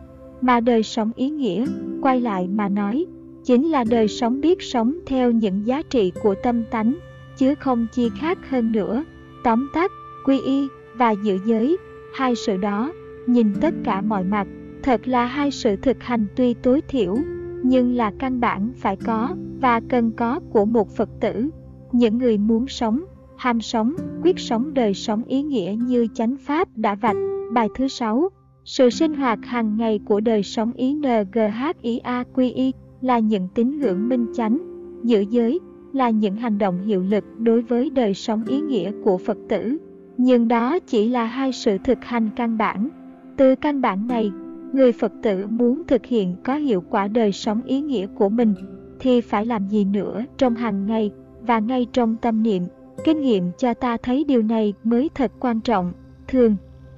Mà đời sống ý nghĩa, quay lại mà nói, chính là đời sống biết sống theo những giá trị của tâm tánh, chứ không chi khác hơn nữa. Tóm tắt, quy y và giữ giới, hai sự đó, nhìn tất cả mọi mặt, thật là hai sự thực hành tuy tối thiểu, nhưng là căn bản phải có và cần có của một Phật tử. Những người muốn sống, ham sống, quyết sống đời sống ý nghĩa như Chánh Pháp đã vạch. Bài thứ 6, sự sinh hoạt hàng ngày của đời sống ý NGHIAQI là những tín ngưỡng minh chánh. Giữ giới là những hành động hiệu lực đối với đời sống ý nghĩa của Phật tử. Nhưng đó chỉ là hai sự thực hành căn bản. Từ căn bản này, người Phật tử muốn thực hiện có hiệu quả đời sống ý nghĩa của mình, thì phải làm gì nữa trong hàng ngày và ngay trong tâm niệm? Kinh nghiệm cho ta thấy điều này mới thật quan trọng. Thường,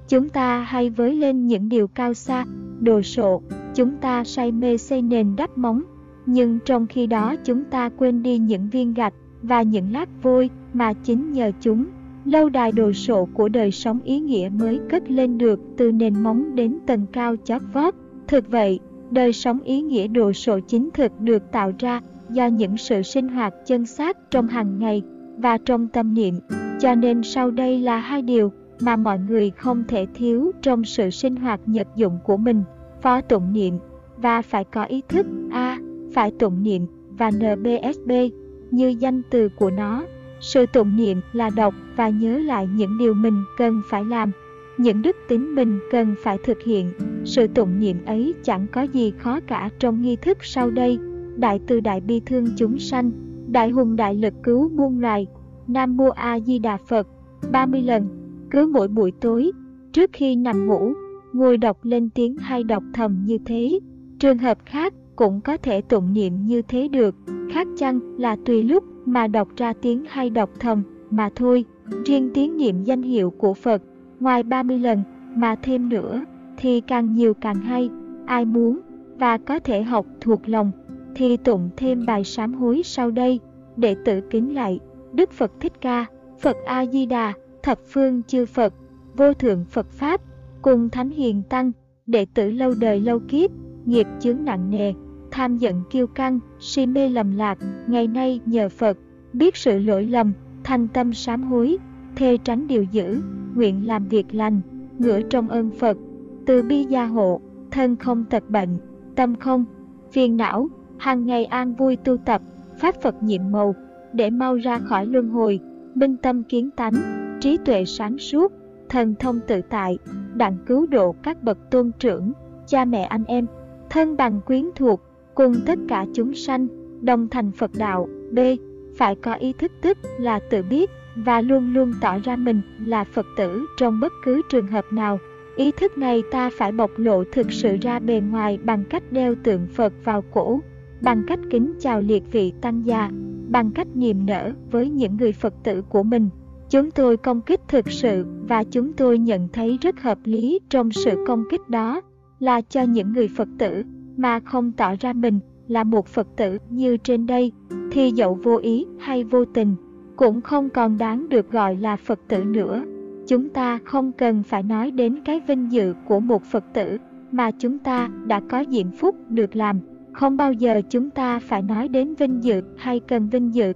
chúng ta hay với lên những điều cao xa, đồ sộ, chúng ta say mê xây nền đắp móng, nhưng trong khi đó chúng ta quên đi những viên gạch và những lát vôi mà chính nhờ chúng, lâu đài đồ sộ của đời sống ý nghĩa mới cất lên được từ nền móng đến tầng cao chót vót. Thực vậy, đời sống ý nghĩa đồ sộ chính thực được tạo ra do những sự sinh hoạt chân xác trong hàng ngày và trong tâm niệm. Cho nên sau đây là hai điều mà mọi người không thể thiếu trong sự sinh hoạt nhật dụng của mình: phó tụng niệm và phải có ý thức. A. Phải tụng niệm và NBSB như danh từ của nó. Sự tụng niệm là đọc và nhớ lại những điều mình cần phải làm, những đức tính mình cần phải thực hiện. Sự tụng niệm ấy chẳng có gì khó cả trong nghi thức sau đây: Đại từ đại bi thương chúng sanh, đại hùng đại lực cứu muôn loài, Nam Mô A Di Đà Phật 30 lần. Cứ mỗi buổi tối, trước khi nằm ngủ, ngồi đọc lên tiếng hay đọc thầm như thế. Trường hợp khác cũng có thể tụng niệm như thế được, khác chăng là tùy lúc mà đọc ra tiếng hay đọc thầm mà thôi. Riêng tiếng niệm danh hiệu của Phật, ngoài 30 lần mà thêm nữa thì càng nhiều càng hay. Ai muốn và có thể học thuộc lòng thì tụng thêm bài sám hối sau đây. Đệ tử kính lạy Đức Phật Thích Ca, Phật A-di-đà, thập phương chư Phật, vô thượng Phật Pháp, cùng thánh hiền tăng, đệ tử lâu đời lâu kiếp, nghiệp chướng nặng nề, tham giận kiêu căng, si mê lầm lạc, ngày nay nhờ Phật biết sự lỗi lầm, thành tâm sám hối, thề tránh điều dữ, nguyện làm việc lành, ngửa trong ơn Phật, từ bi gia hộ, thân không tật bệnh, tâm không phiền não, hàng ngày an vui tu tập pháp Phật nhiệm màu, để mau ra khỏi luân hồi, minh tâm kiến tánh, trí tuệ sáng suốt, thần thông tự tại, đặng cứu độ các bậc tôn trưởng, cha mẹ anh em, thân bằng quyến thuộc, cùng tất cả chúng sanh, đồng thành Phật đạo. B. Phải có ý thức, tức là tự biết và luôn luôn tỏ ra mình là Phật tử trong bất cứ trường hợp nào. Ý thức này ta phải bộc lộ thực sự ra bề ngoài bằng cách đeo tượng Phật vào cổ, bằng cách kính chào liệt vị tăng già, bằng cách niềm nở với những người Phật tử của mình. Chúng tôi công kích thực sự và chúng tôi nhận thấy rất hợp lý trong sự công kích đó là cho những người Phật tử mà không tỏ ra mình là một Phật tử như trên đây, thì dẫu vô ý hay vô tình cũng không còn đáng được gọi là Phật tử nữa. Chúng ta không cần phải nói đến cái vinh dự của một Phật tử mà chúng ta đã có diễm phúc được làm. Không bao giờ chúng ta phải nói đến vinh dự hay cần vinh dự.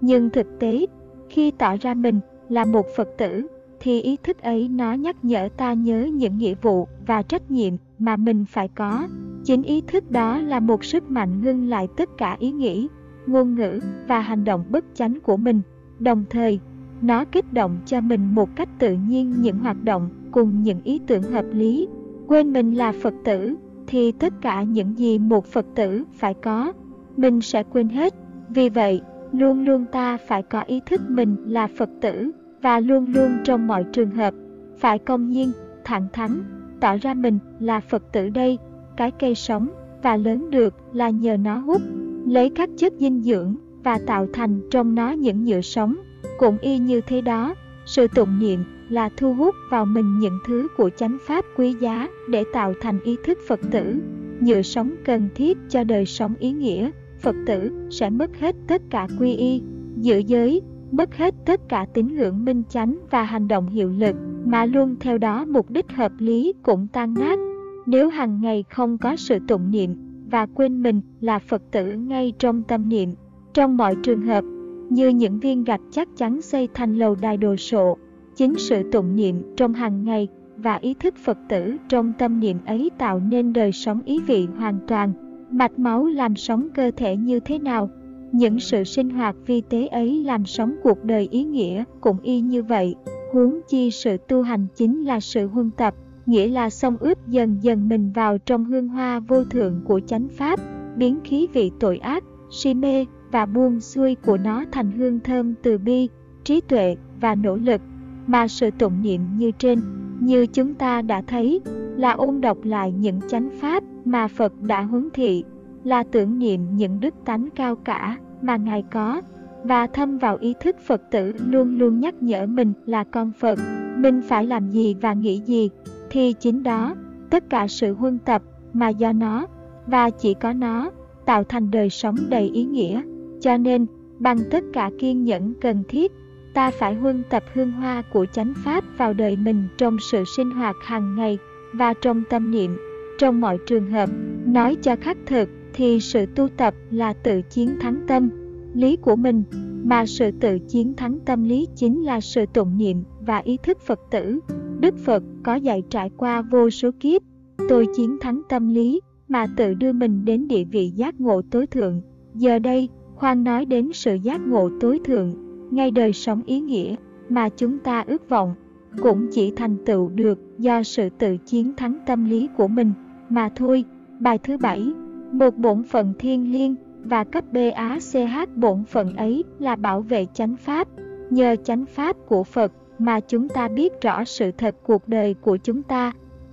Nhưng thực tế, khi tỏ ra mình là một Phật tử, thì ý thức ấy nó nhắc nhở ta nhớ những nghĩa vụ và trách nhiệm mà mình phải có. Chính ý thức đó là một sức mạnh ngưng lại tất cả ý nghĩ, ngôn ngữ và hành động bất chánh của mình. Đồng thời, nó kích động cho mình một cách tự nhiên những hoạt động cùng những ý tưởng hợp lý. Quên mình là Phật tử thì tất cả những gì một Phật tử phải có, mình sẽ quên hết. Vì vậy, luôn luôn ta phải có ý thức mình là Phật tử và luôn luôn trong mọi trường hợp phải công nhiên, thẳng thắn, tỏ ra mình là Phật tử đây. Cái cây sống và lớn được là nhờ nó hút lấy các chất dinh dưỡng và tạo thành trong nó những nhựa sống. Cũng y như thế đó, sự tụng niệm là thu hút vào mình những thứ của chánh pháp quý giá để tạo thành ý thức Phật tử, nhựa sống cần thiết cho đời sống ý nghĩa. Phật tử sẽ mất hết tất cả quy y, giữ giới, mất hết tất cả tín ngưỡng minh chánh và hành động hiệu lực, mà luôn theo đó mục đích hợp lý cũng tan nát. Nếu hàng ngày không có sự tụng niệm và quên mình là Phật tử ngay trong tâm niệm, trong mọi trường hợp, như những viên gạch chắc chắn xây thành lầu đài đồ sộ, chính sự tụng niệm trong hàng ngày và ý thức Phật tử trong tâm niệm ấy tạo nên đời sống ý vị hoàn toàn. Mạch máu làm sống cơ thể như thế nào, những sự sinh hoạt vi tế ấy làm sống cuộc đời ý nghĩa cũng y như vậy. Huống chi sự tu hành chính là sự huân tập, nghĩa là xông ướp dần dần mình vào trong hương hoa vô thượng của chánh pháp, biến khí vị tội ác, si mê và buông xuôi của nó thành hương thơm từ bi, trí tuệ và nỗ lực. Mà sự tụng niệm như trên, như chúng ta đã thấy, là ôn đọc lại những chánh pháp mà Phật đã huấn thị, là tưởng niệm những đức tánh cao cả mà Ngài có, và thâm vào ý thức Phật tử luôn luôn nhắc nhở mình là con Phật, mình phải làm gì và nghĩ gì, thì chính đó, tất cả sự huân tập mà do nó, và chỉ có nó, tạo thành đời sống đầy ý nghĩa. Cho nên, bằng tất cả kiên nhẫn cần thiết, ta phải huân tập hương hoa của chánh pháp vào đời mình trong sự sinh hoạt hàng ngày và trong tâm niệm, trong mọi trường hợp. Nói cho khắc thực thì sự tu tập là tự chiến thắng tâm lý của mình, mà sự tự chiến thắng tâm lý chính là sự tụng niệm và ý thức Phật tử. Đức Phật có dạy trải qua vô số kiếp, tôi chiến thắng tâm lý mà tự đưa mình đến địa vị giác ngộ tối thượng. Giờ đây, khoan nói đến sự giác ngộ tối thượng, ngay đời sống ý nghĩa mà chúng ta ước vọng cũng chỉ thành tựu được do sự tự chiến thắng tâm lý của mình mà thôi. Bài thứ 7. Một bổn phận thiêng liêng và cấp BACH. Bổn phận ấy là bảo vệ chánh pháp. Nhờ chánh pháp của Phật mà chúng ta biết rõ sự thật cuộc đời của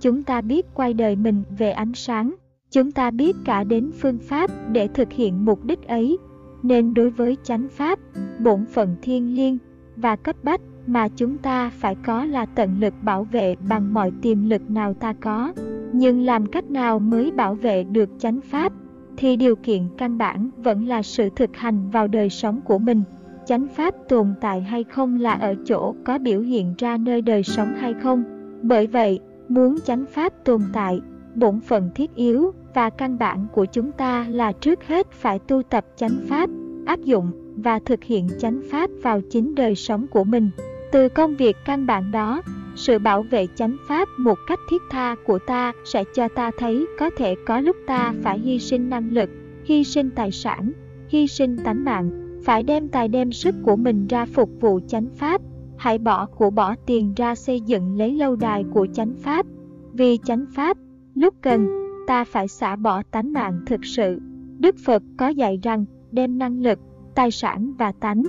chúng ta biết quay đời mình về ánh sáng, chúng ta biết cả đến phương pháp để thực hiện mục đích ấy. Nên đối với chánh pháp, bổn phận thiêng liêng và cấp bách mà chúng ta phải có là tận lực bảo vệ bằng mọi tiềm lực nào ta có. Nhưng làm cách nào mới bảo vệ được chánh pháp, thì điều kiện căn bản vẫn là sự thực hành vào đời sống của mình. Chánh pháp tồn tại hay không là ở chỗ có biểu hiện ra nơi đời sống hay không. Bởi vậy, muốn chánh pháp tồn tại, bổn phận thiết yếu và căn bản của chúng ta là trước hết phải tu tập chánh pháp, áp dụng và thực hiện chánh pháp vào chính đời sống của mình. Từ công việc căn bản đó, sự bảo vệ chánh pháp một cách thiết tha của ta sẽ cho ta thấy có thể có lúc ta phải hy sinh năng lực, hy sinh tài sản, hy sinh tánh mạng, phải đem tài đem sức của mình ra phục vụ chánh pháp. Hãy bỏ của bỏ tiền ra xây dựng lấy lâu đài của chánh pháp. Vì chánh pháp, lúc cần, ta phải xả bỏ tánh mạng thực sự. Đức Phật có dạy rằng đem năng lực, tài sản và tánh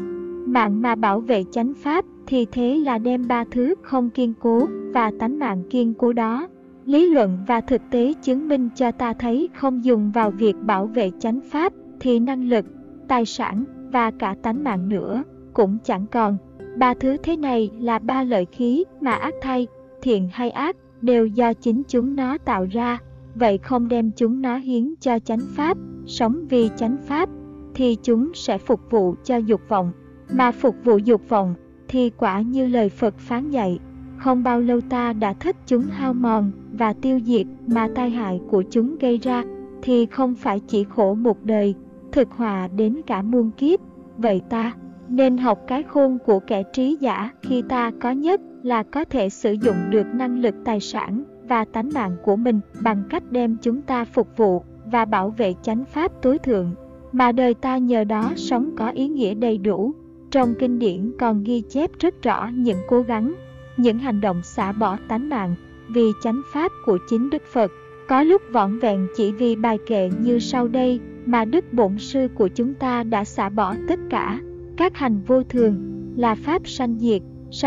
mạng mà bảo vệ chánh pháp, thì thế là đem ba thứ không kiên cố và tánh mạng kiên cố đó. Lý luận và thực tế chứng minh cho ta thấy không dùng vào việc bảo vệ chánh pháp thì năng lực, tài sản và cả tánh mạng nữa cũng chẳng còn. Ba thứ thế này là ba lợi khí mà ác thay, thiện hay ác đều do chính chúng nó tạo ra. Vậy không đem chúng nó hiến cho chánh pháp, sống vì chánh pháp, thì chúng sẽ phục vụ cho dục vọng. Mà phục vụ dục vọng thì quả như lời Phật phán dạy, không bao lâu ta đã thích chúng hao mòn và tiêu diệt, mà tai hại của chúng gây ra thì không phải chỉ khổ một đời, thực họa đến cả muôn kiếp. Vậy ta nên học cái khôn của kẻ trí giả khi ta có nhất là có thể sử dụng được năng lực, tài sản và tánh mạng của mình bằng cách đem chúng ta phục vụ và bảo vệ chánh pháp tối thượng, mà đời ta nhờ đó sống có ý nghĩa đầy đủ. Trong kinh điển còn ghi chép rất rõ những cố gắng, những hành động xả bỏ tánh mạng vì chánh pháp của chính Đức Phật, có lúc vỏn vẹn chỉ vì bài kệ như sau đây: mà Đức Bổn Sư của chúng ta đã xả bỏ tất cả các hành vô thường, là pháp sanh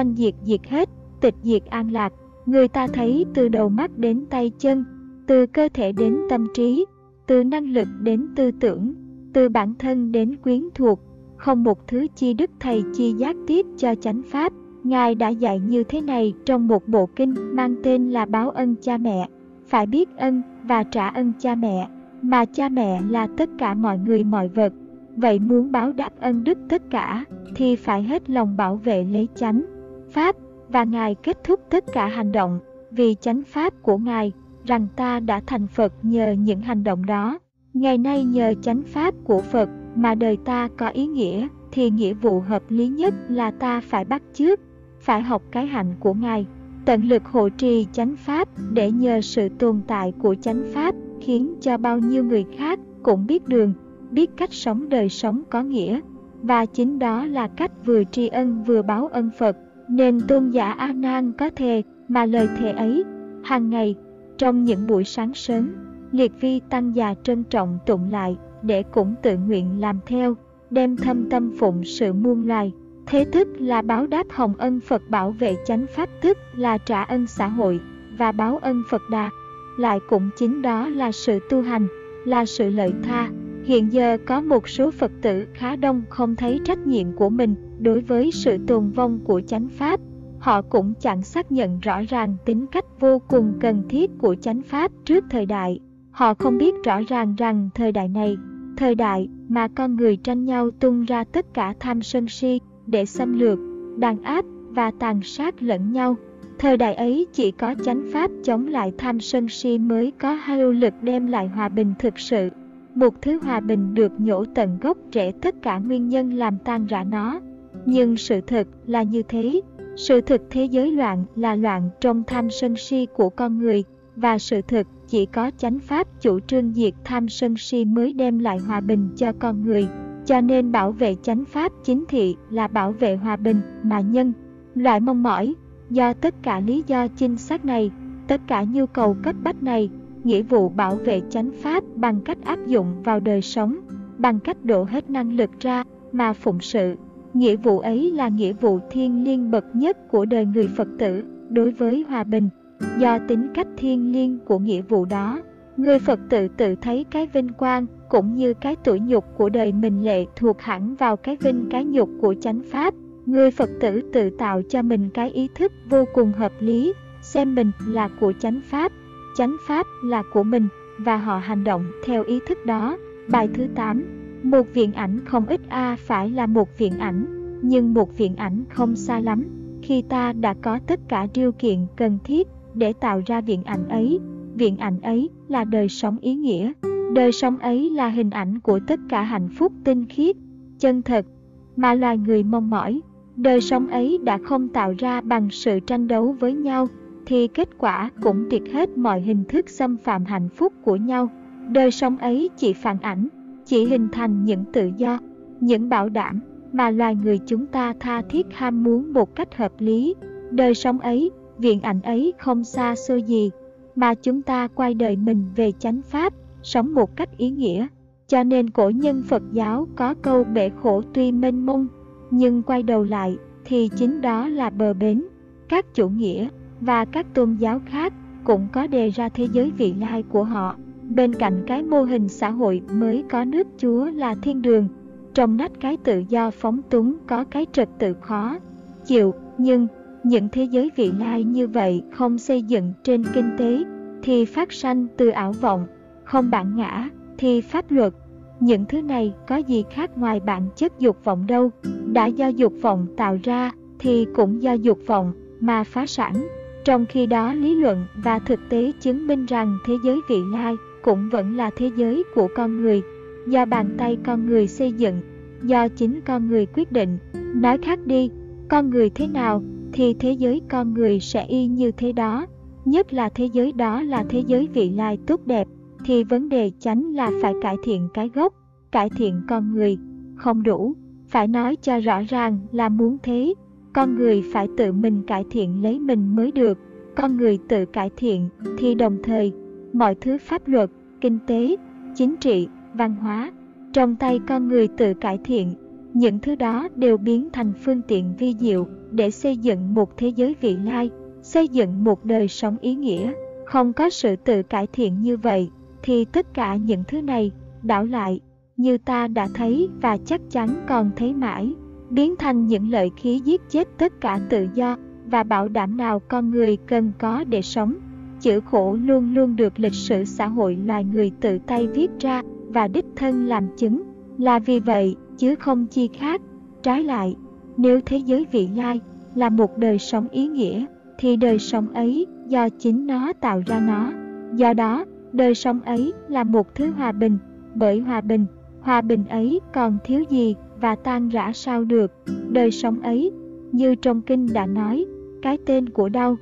diệt diệt hết, tịch diệt an lạc. Người ta thấy từ đầu mắt đến tay chân, từ cơ thể đến tâm trí, từ năng lực đến tư tưởng, từ bản thân đến quyến thuộc, không một thứ chi Đức Thầy chi giác tiết cho chánh pháp. Ngài đã dạy như thế này trong một bộ kinh mang tên là Báo Ân Cha Mẹ. Phải biết ân và trả ân cha mẹ, mà cha mẹ là tất cả mọi người mọi vật. Vậy muốn báo đáp ân đức tất cả, thì phải hết lòng bảo vệ lấy chánh pháp. Và Ngài kết thúc tất cả hành động vì chánh pháp của Ngài, rằng ta đã thành Phật nhờ những hành động đó. Ngày nay nhờ chánh pháp của Phật mà đời ta có ý nghĩa, thì nghĩa vụ hợp lý nhất là ta phải bắt chước, phải học cái hạnh của Ngài, tận lực hộ trì chánh pháp, để nhờ sự tồn tại của chánh pháp khiến cho bao nhiêu người khác cũng biết đường, biết cách sống đời sống có nghĩa. Và chính đó là cách vừa tri ân vừa báo ân Phật. Nên Tôn giả A Nan có thề, mà lời thề ấy hàng ngày trong những buổi sáng sớm, liệt vi tăng già trân trọng tụng lại, để cũng tự nguyện làm theo, đem thâm tâm phụng sự muôn loài. Thế tức là báo đáp hồng ân Phật, bảo vệ chánh pháp tức là trả ân xã hội, và báo ân Phật Đà lại cũng chính đó là sự tu hành, là sự lợi tha. Hiện giờ có một số Phật tử khá đông không thấy trách nhiệm của mình đối với sự tồn vong của chánh pháp. Họ cũng chẳng xác nhận rõ ràng tính cách vô cùng cần thiết của chánh pháp trước thời đại. Họ không biết rõ ràng rằng thời đại này, thời đại mà con người tranh nhau tung ra tất cả tham sân si để xâm lược, đàn áp và tàn sát lẫn nhau. Thời đại ấy chỉ có chánh pháp chống lại tham sân si mới có hiệu lực đem lại hòa bình thực sự. Một thứ hòa bình được nhổ tận gốc rễ tất cả nguyên nhân làm tan rã nó. Nhưng sự thật là như thế. Sự thật thế giới loạn là loạn trong tham sân si của con người, và sự thật chỉ có chánh pháp chủ trương diệt tham sân si mới đem lại hòa bình cho con người. Cho nên bảo vệ chánh pháp chính thị là bảo vệ hòa bình mà nhân loại mong mỏi. Do tất cả lý do chính xác này, tất cả nhu cầu cấp bách này, nghĩa vụ bảo vệ chánh pháp bằng cách áp dụng vào đời sống, bằng cách đổ hết năng lực ra mà phụng sự. Nghĩa vụ ấy là nghĩa vụ thiêng liêng bậc nhất của đời người Phật tử đối với hòa bình. Do tính cách thiêng liêng của nghĩa vụ đó, người Phật tử tự thấy cái vinh quang cũng như cái tủi nhục của đời mình lệ thuộc hẳn vào cái vinh cái nhục của chánh pháp. Người Phật tử tự tạo cho mình cái ý thức vô cùng hợp lý, xem mình là của chánh pháp là của mình, và họ hành động theo ý thức đó. Bài thứ 8. Một viễn ảnh không ít phải là một viễn ảnh, nhưng một viễn ảnh không xa lắm. Khi ta đã có tất cả điều kiện cần thiết để tạo ra viễn ảnh ấy là đời sống ý nghĩa. Đời sống ấy là hình ảnh của tất cả hạnh phúc tinh khiết, chân thật mà loài người mong mỏi. Đời sống ấy đã không tạo ra bằng sự tranh đấu với nhau, thì kết quả cũng triệt hết mọi hình thức xâm phạm hạnh phúc của nhau. Đời sống ấy chỉ phản ảnh, chỉ hình thành những tự do, những bảo đảm mà loài người chúng ta tha thiết ham muốn một cách hợp lý. Đời sống ấy, viễn ảnh ấy không xa xôi gì, mà chúng ta quay đời mình về chánh pháp, sống một cách ý nghĩa. Cho nên cổ nhân Phật giáo có câu bể khổ tuy mênh mông, nhưng quay đầu lại thì chính đó là bờ bến. Các chủ nghĩa và các tôn giáo khác cũng có đề ra thế giới vị lai của họ. Bên cạnh cái mô hình xã hội mới có nước Chúa là thiên đường, trong nách cái tự do phóng túng có cái trật tự khó chịu. Nhưng những thế giới vị lai như vậy không xây dựng trên kinh tế thì phát sanh từ ảo vọng, không bản ngã thì pháp luật. Những thứ này có gì khác ngoài bản chất dục vọng đâu. Đã do dục vọng tạo ra thì cũng do dục vọng mà phá sản. Trong khi đó lý luận và thực tế chứng minh rằng thế giới vị lai cũng vẫn là thế giới của con người, do bàn tay con người xây dựng, do chính con người quyết định. Nói khác đi, con người thế nào thì thế giới con người sẽ y như thế đó. Nhất là thế giới đó là thế giới vị lai tốt đẹp, thì vấn đề chánh là phải cải thiện cái gốc, cải thiện con người. Không đủ, phải nói cho rõ ràng là muốn thế. Con người phải tự mình cải thiện lấy mình mới được. Con người tự cải thiện thì đồng thời mọi thứ pháp luật, kinh tế, chính trị, văn hóa, trong tay con người tự cải thiện, những thứ đó đều biến thành phương tiện vi diệu để xây dựng một thế giới vị lai, xây dựng một đời sống ý nghĩa. Không có sự tự cải thiện như vậy, thì tất cả những thứ này, đảo lại, như ta đã thấy và chắc chắn còn thấy mãi, biến thành những lợi khí giết chết tất cả tự do và bảo đảm nào con người cần có để sống. Chữ khổ luôn luôn được lịch sử xã hội loài người tự tay viết ra và đích thân làm chứng, là vì vậy, chứ không chi khác. Trái lại, nếu thế giới vị lai là một đời sống ý nghĩa, thì đời sống ấy do chính nó tạo ra nó. Do đó, đời sống ấy là một thứ hòa bình, bởi hòa bình ấy còn thiếu gì và tan rã sao được. Đời sống ấy, như trong kinh đã nói, cái tên của đau,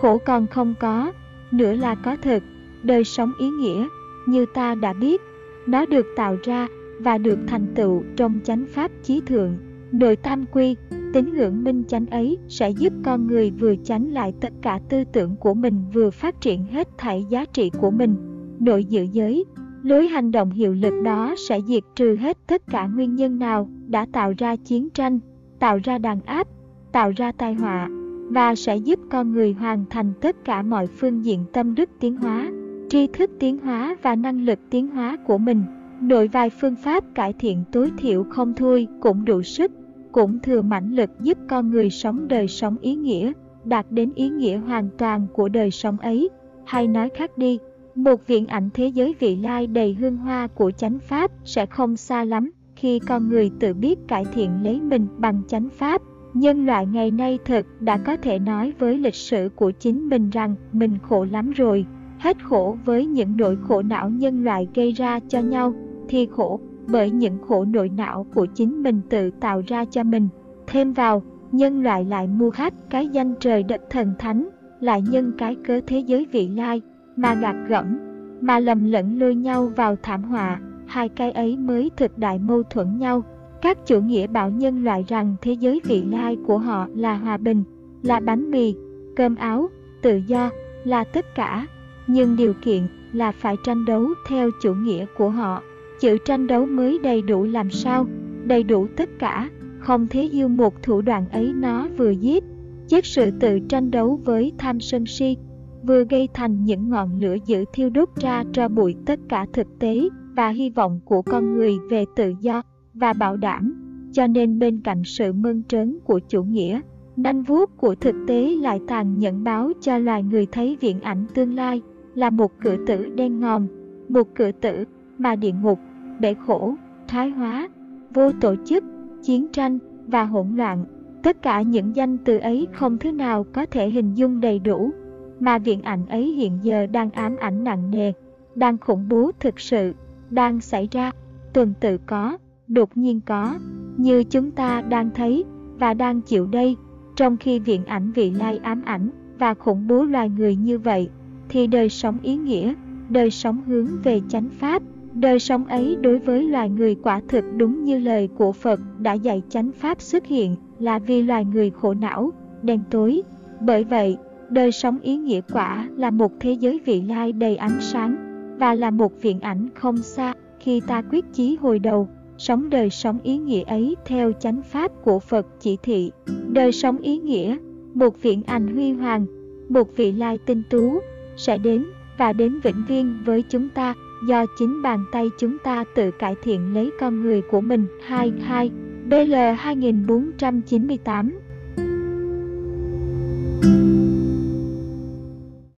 khổ còn không có, nữa là có thật. Đời sống ý nghĩa, như ta đã biết, nó được tạo ra và được thành tựu trong chánh pháp chí thượng. Nội tam quy, tín ngưỡng minh chánh ấy sẽ giúp con người vừa tránh lại tất cả tư tưởng của mình, vừa phát triển hết thảy giá trị của mình. Nội dự giới, lối hành động hiệu lực đó sẽ diệt trừ hết tất cả nguyên nhân nào đã tạo ra chiến tranh, tạo ra đàn áp, tạo ra tai họa, và sẽ giúp con người hoàn thành tất cả mọi phương diện tâm đức tiến hóa, tri thức tiến hóa và năng lực tiến hóa của mình. Nội vài phương pháp cải thiện tối thiểu không thôi cũng đủ sức, cũng thừa mãnh lực giúp con người sống đời sống ý nghĩa, đạt đến ý nghĩa hoàn toàn của đời sống ấy. Hay nói khác đi, một viễn ảnh thế giới vị lai đầy hương hoa của chánh pháp sẽ không xa lắm khi con người tự biết cải thiện lấy mình bằng chánh pháp. Nhân loại ngày nay thật đã có thể nói với lịch sử của chính mình rằng mình khổ lắm rồi. Hết khổ với những nỗi khổ não nhân loại gây ra cho nhau, thì khổ bởi những khổ nỗi não của chính mình tự tạo ra cho mình. Thêm vào, nhân loại lại mua khách cái danh trời đất thần thánh, lại nhân cái cớ thế giới vị lai mà gạt gẫm, mà lầm lẫn lôi nhau vào thảm họa. Hai cái ấy mới thực đại mâu thuẫn nhau. Các chủ nghĩa bảo nhân loại rằng thế giới vị lai của họ là hòa bình, là bánh mì, cơm áo, tự do, là tất cả. Nhưng điều kiện là phải tranh đấu theo chủ nghĩa của họ. Chữ tranh đấu mới đầy đủ làm sao? Đầy đủ tất cả, không thể yêu một thủ đoạn ấy nó vừa giết chết sự tự tranh đấu với tham sân si, vừa gây thành những ngọn lửa dữ thiêu đốt ra cho bụi tất cả thực tế và hy vọng của con người về tự do và bảo đảm. Cho nên bên cạnh sự mơn trớn của chủ nghĩa, nanh vuốt của thực tế lại tàn nhẫn báo cho loài người thấy viễn ảnh tương lai là một cửa tử đen ngòm, một cửa tử mà địa ngục, bể khổ, thoái hóa, vô tổ chức, chiến tranh và hỗn loạn. Tất cả những danh từ ấy không thứ nào có thể hình dung đầy đủ, mà viễn ảnh ấy hiện giờ đang ám ảnh nặng nề, đang khủng bố thực sự, đang xảy ra, tuần tự có, đột nhiên có, như chúng ta đang thấy và đang chịu đây. Trong khi viễn ảnh vị lai ám ảnh và khủng bố loài người như vậy, thì đời sống ý nghĩa, đời sống hướng về chánh pháp, đời sống ấy đối với loài người quả thực đúng như lời của Phật đã dạy. Chánh pháp xuất hiện là vì loài người khổ não, đen tối. Bởi vậy, đời sống ý nghĩa quả là một thế giới vị lai đầy ánh sáng, và là một viễn ảnh không xa khi ta quyết chí hồi đầu sống đời sống ý nghĩa ấy theo chánh pháp của Phật chỉ thị. Đời sống ý nghĩa, một viễn ảnh huy hoàng, một vị lai tinh tú sẽ đến và đến vĩnh viễn với chúng ta do chính bàn tay chúng ta tự cải thiện lấy con người của mình. 22 BL 2498